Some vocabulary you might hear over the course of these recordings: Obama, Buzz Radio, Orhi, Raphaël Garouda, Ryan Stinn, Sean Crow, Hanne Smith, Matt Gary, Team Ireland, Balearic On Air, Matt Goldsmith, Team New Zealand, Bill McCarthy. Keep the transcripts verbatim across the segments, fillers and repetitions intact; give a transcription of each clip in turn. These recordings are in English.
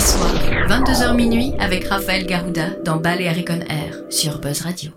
samedi soir, vingt-deux heures minuit, avec Raphaël Garouda dans Balearic On Air sur Buzz Radio.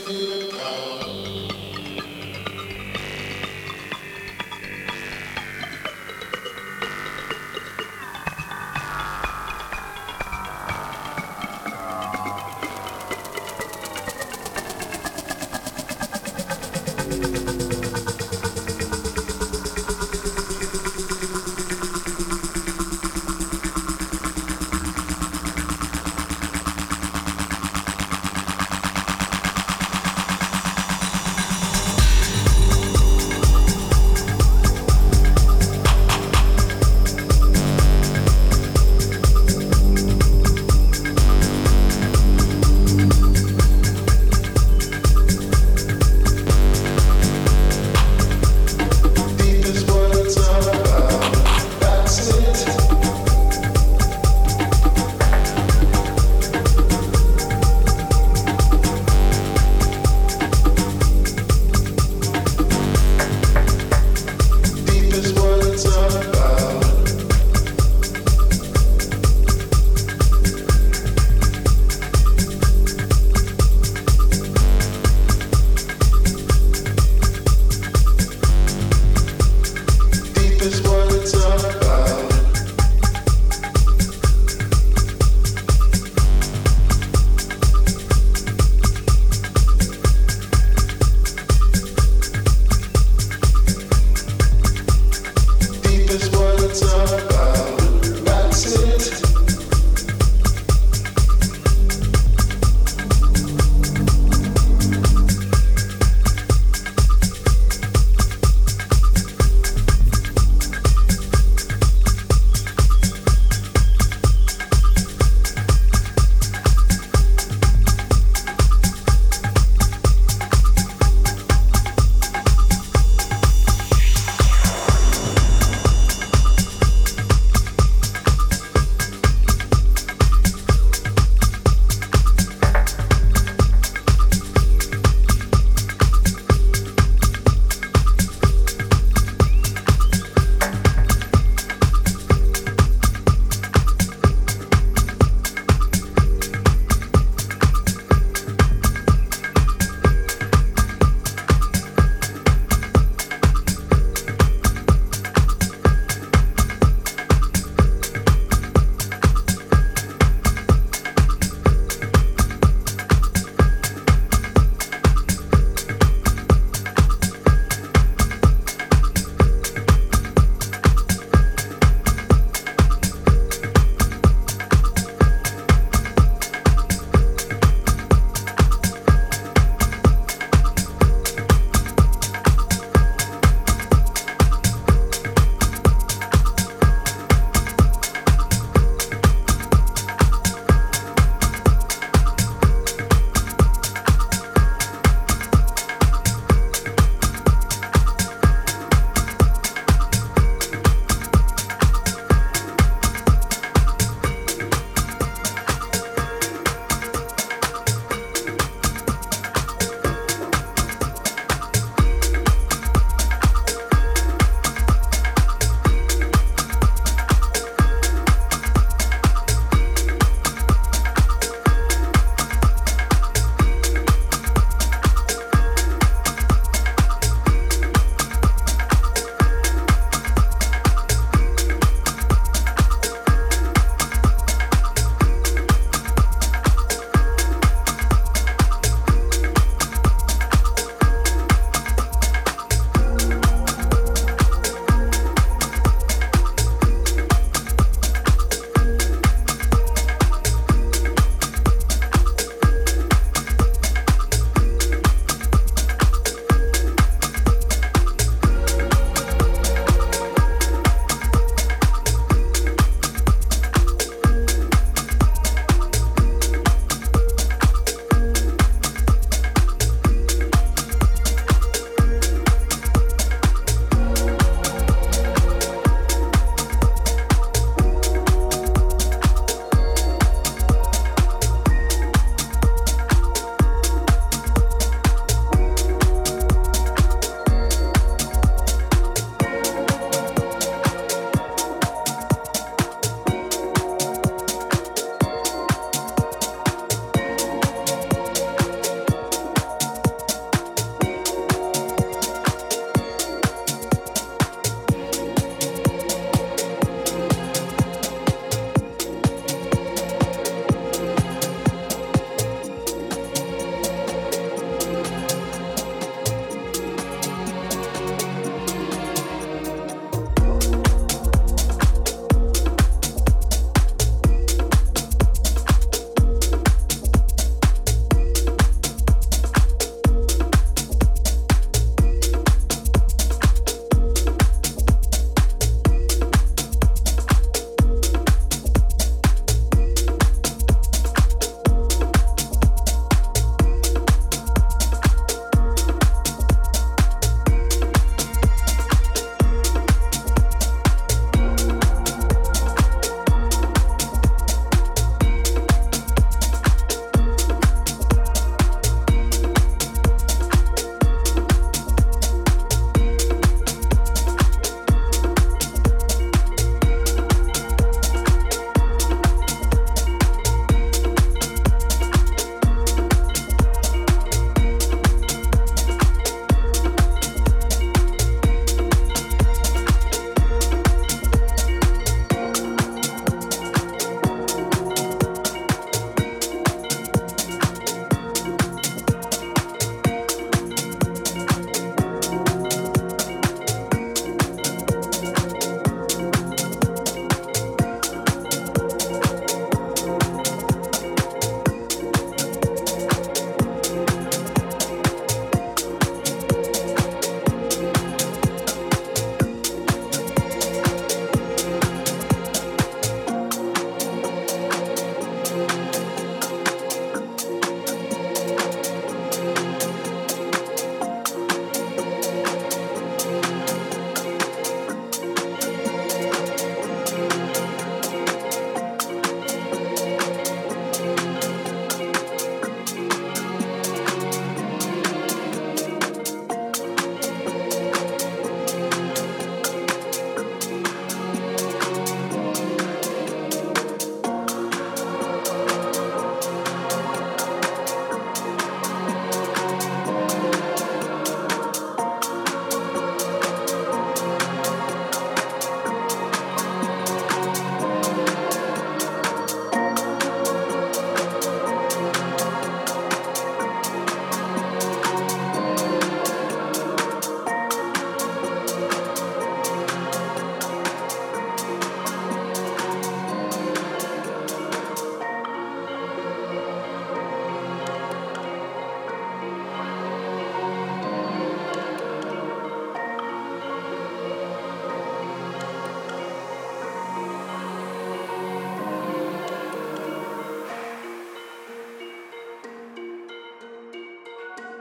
Thank you.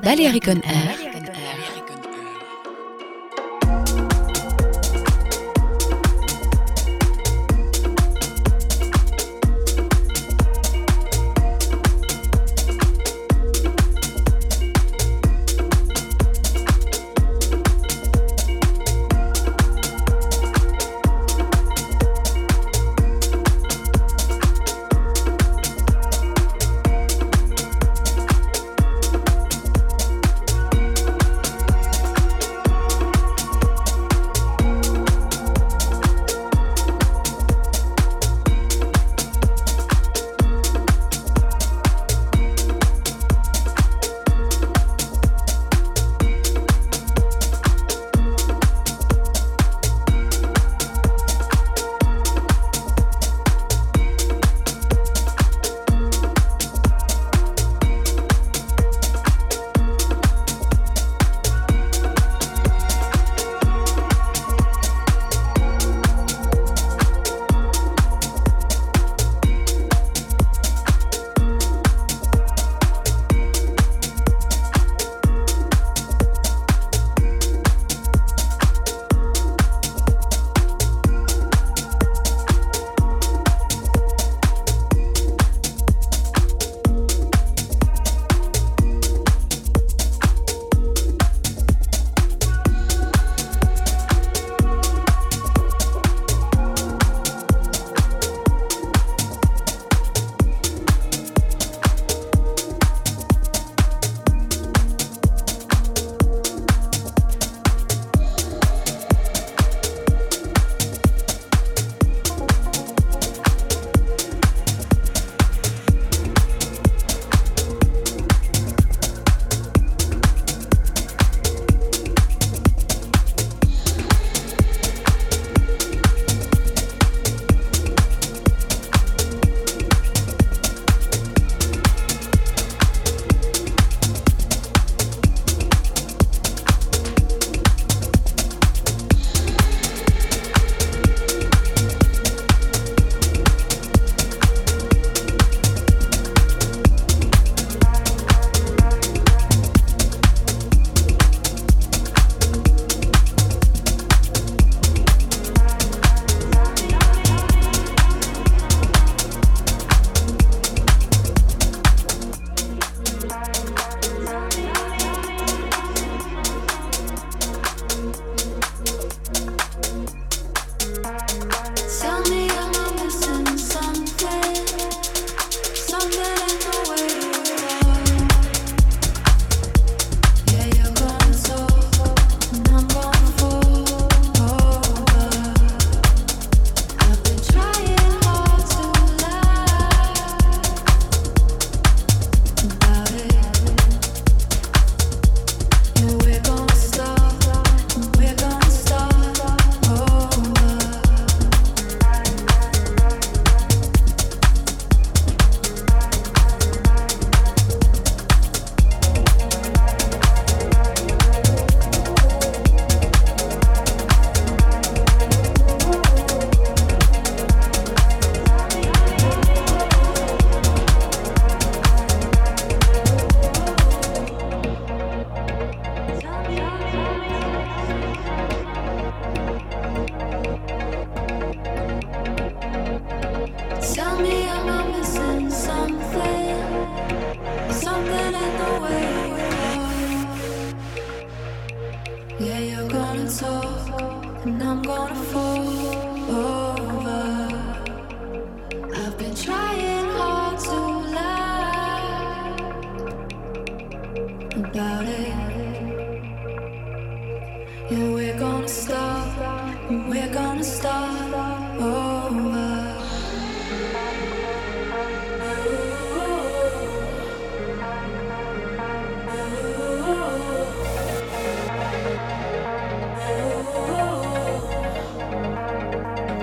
Balearic On Air.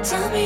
Tell me.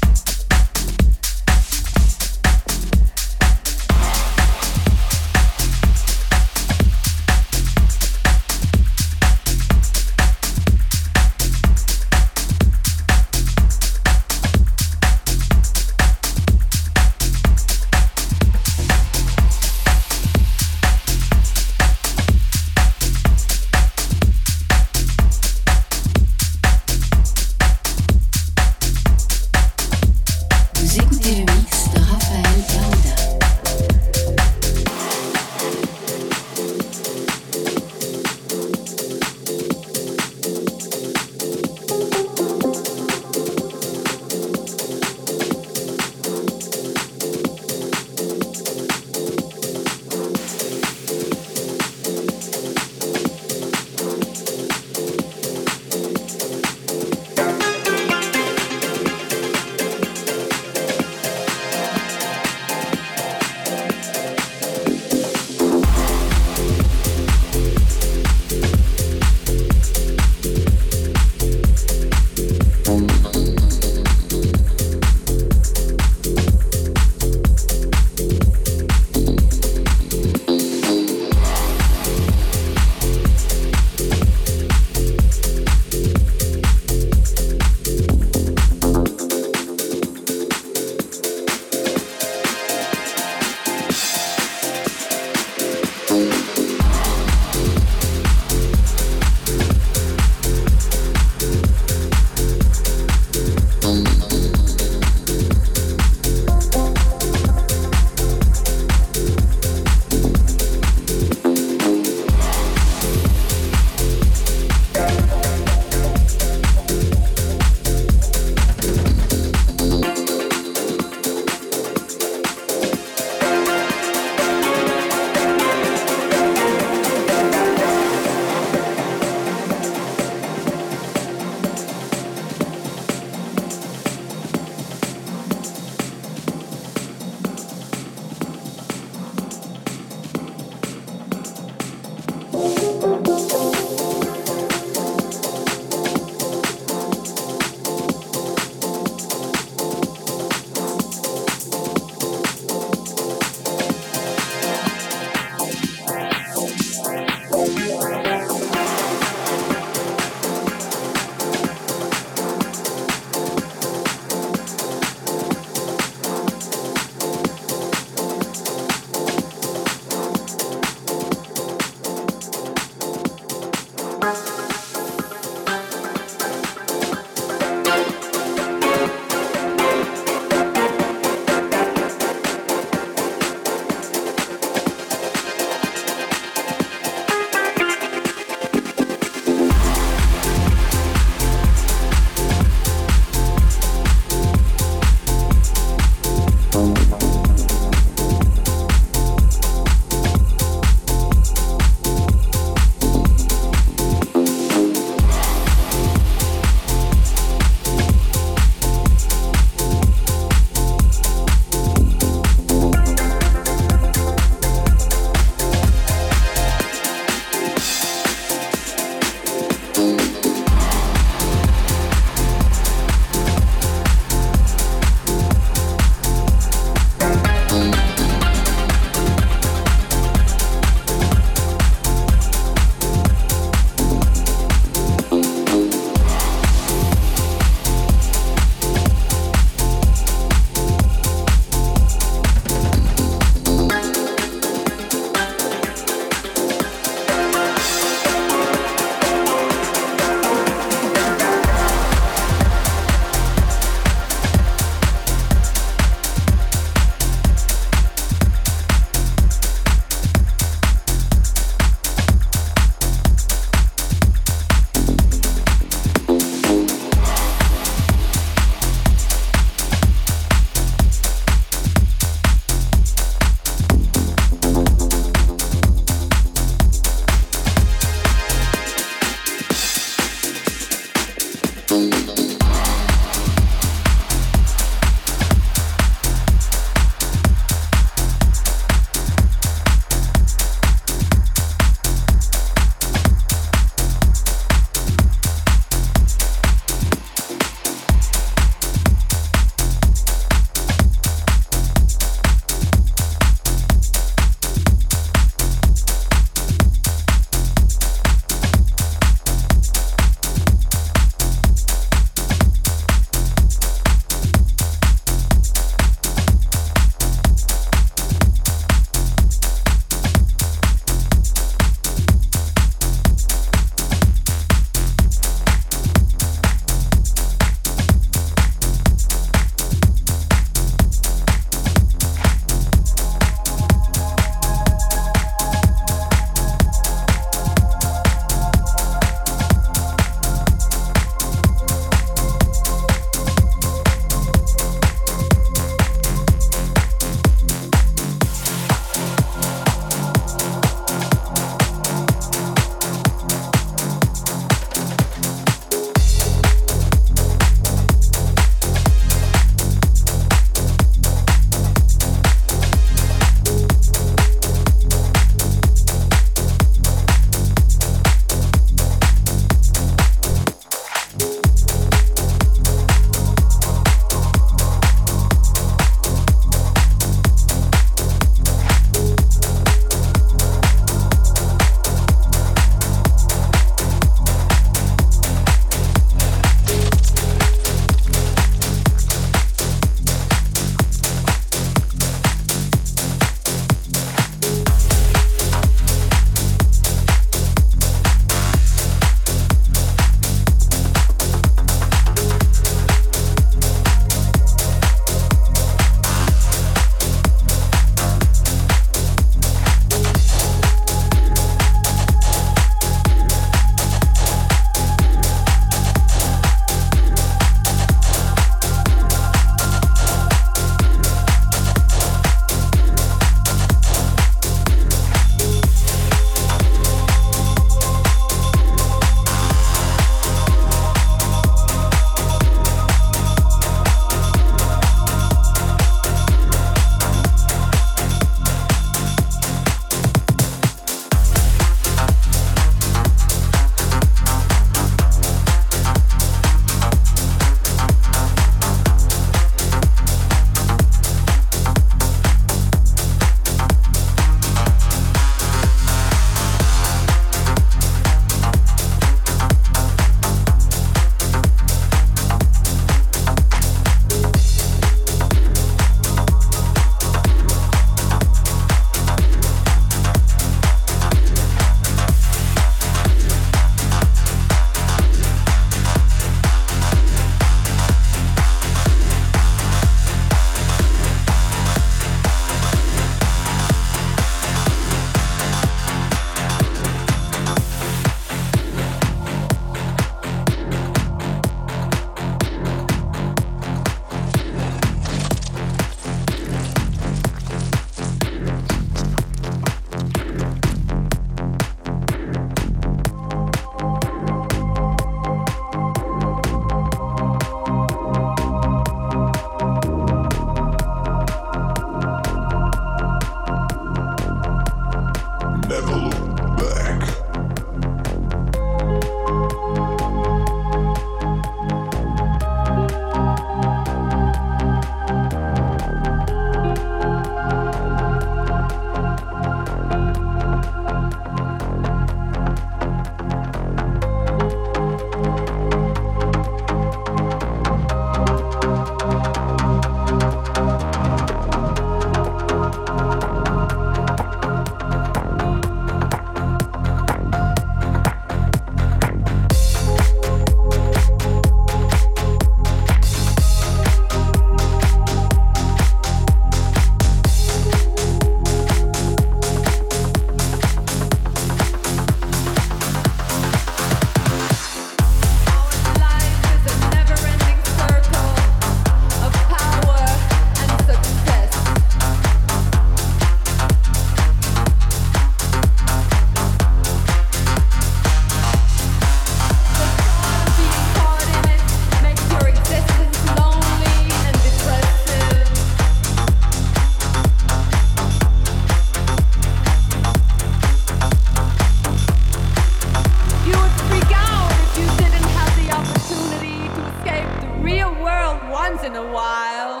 in a while.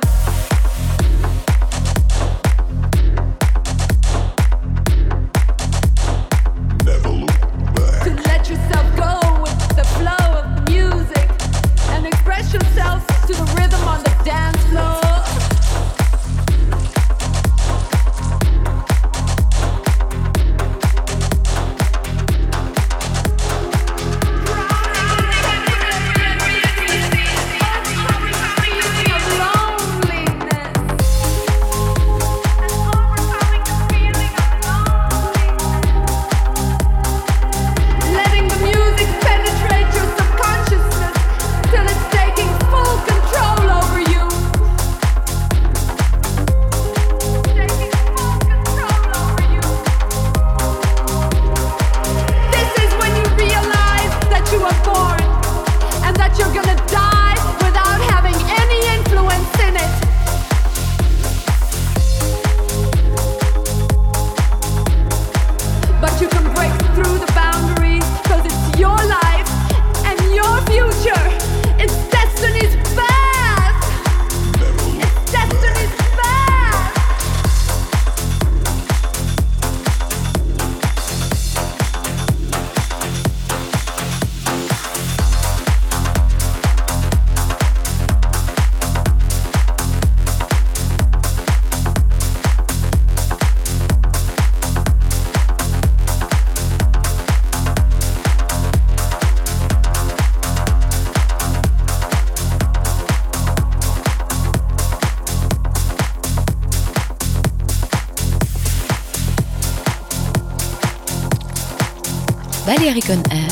Balearic On Air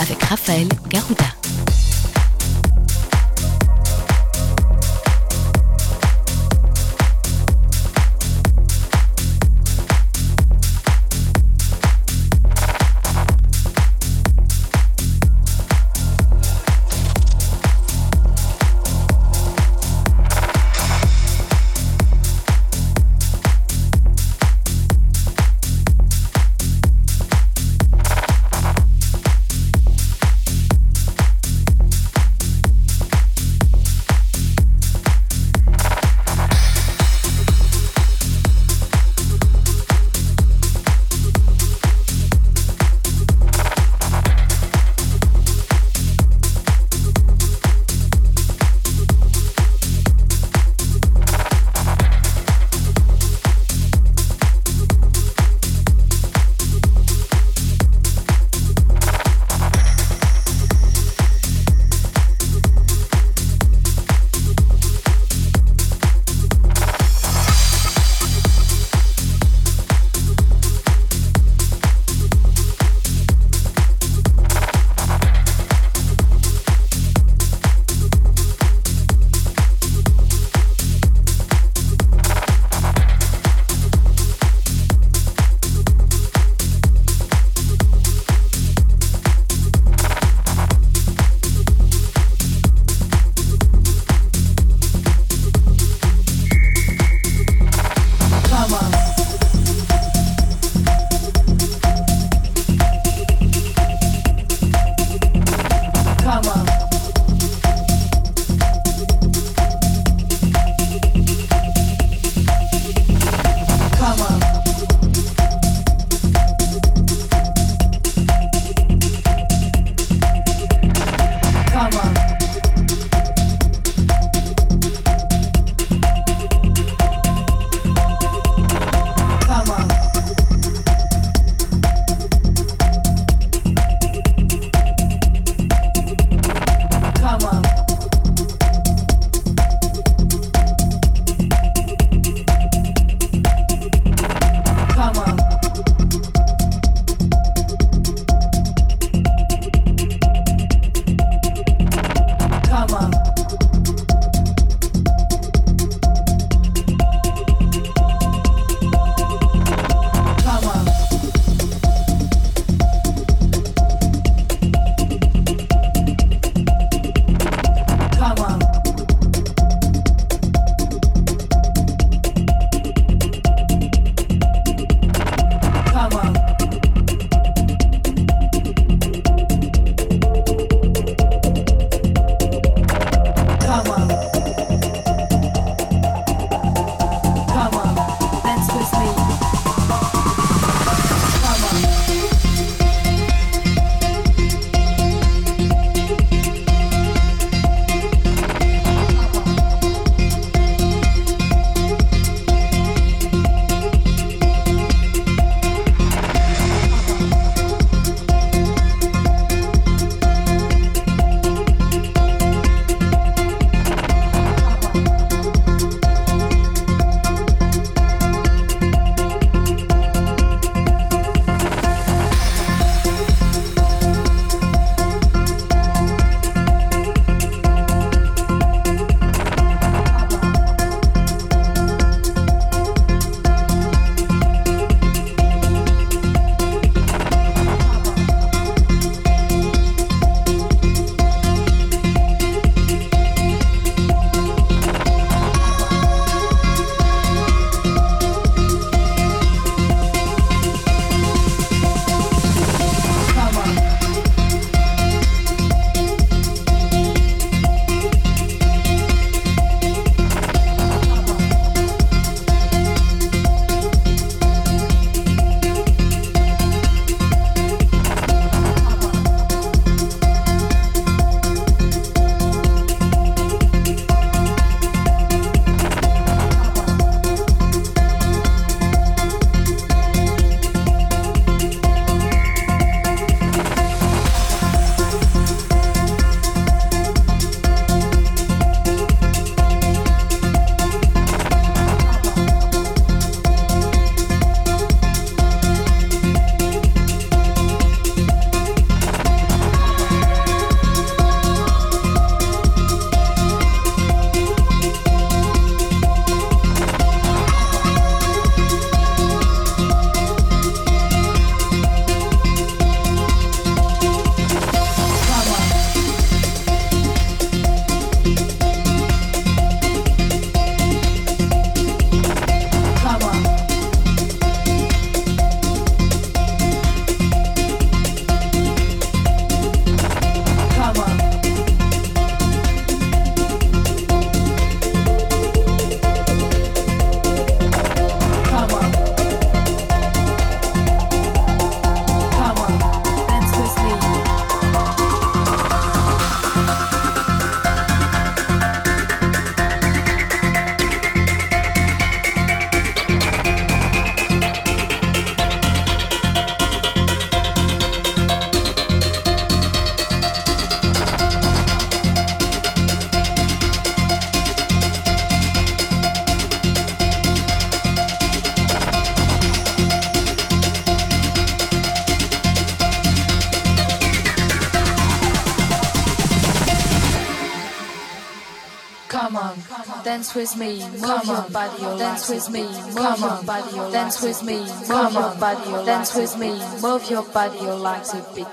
avec Raphaël Garouda. come on, dance with me, move your body, dance with me, move your body, dance with me, move your body, dance with me, move your body like the beat.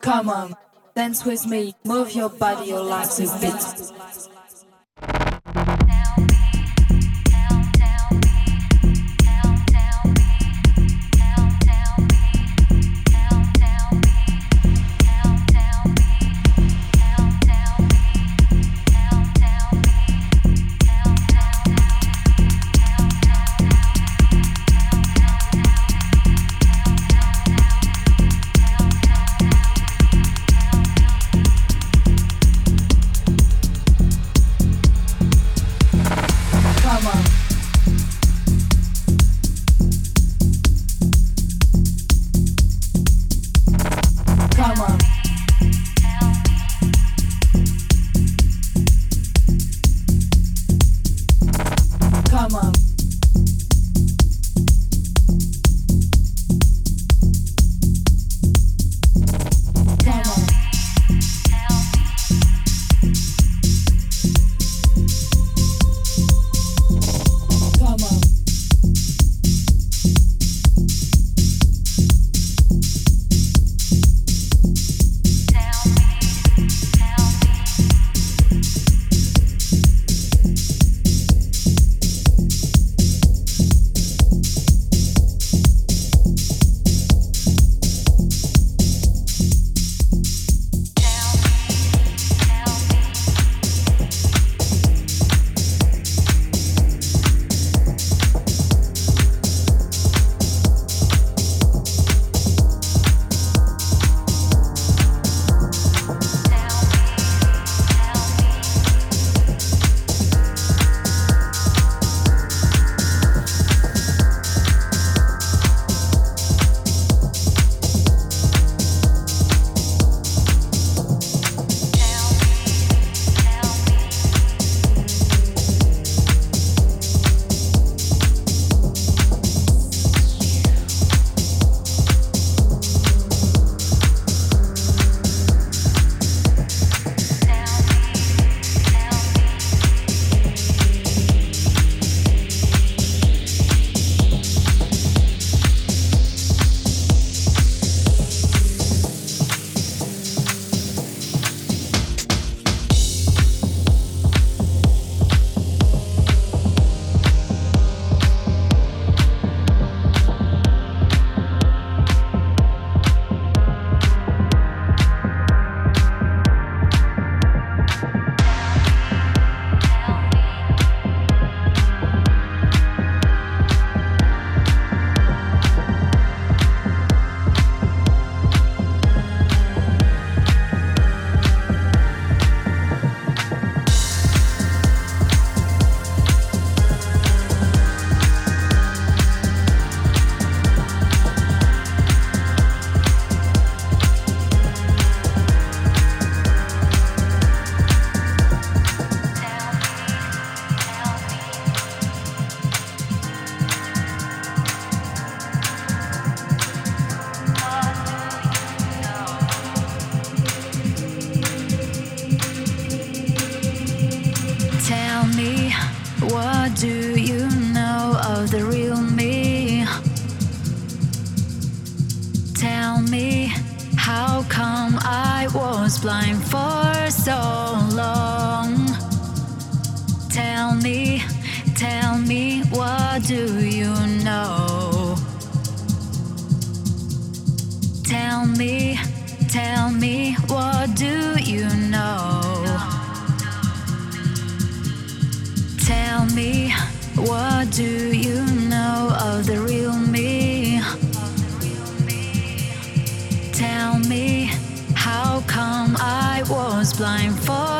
Come on, dance with me, move your body like the beat. Blind for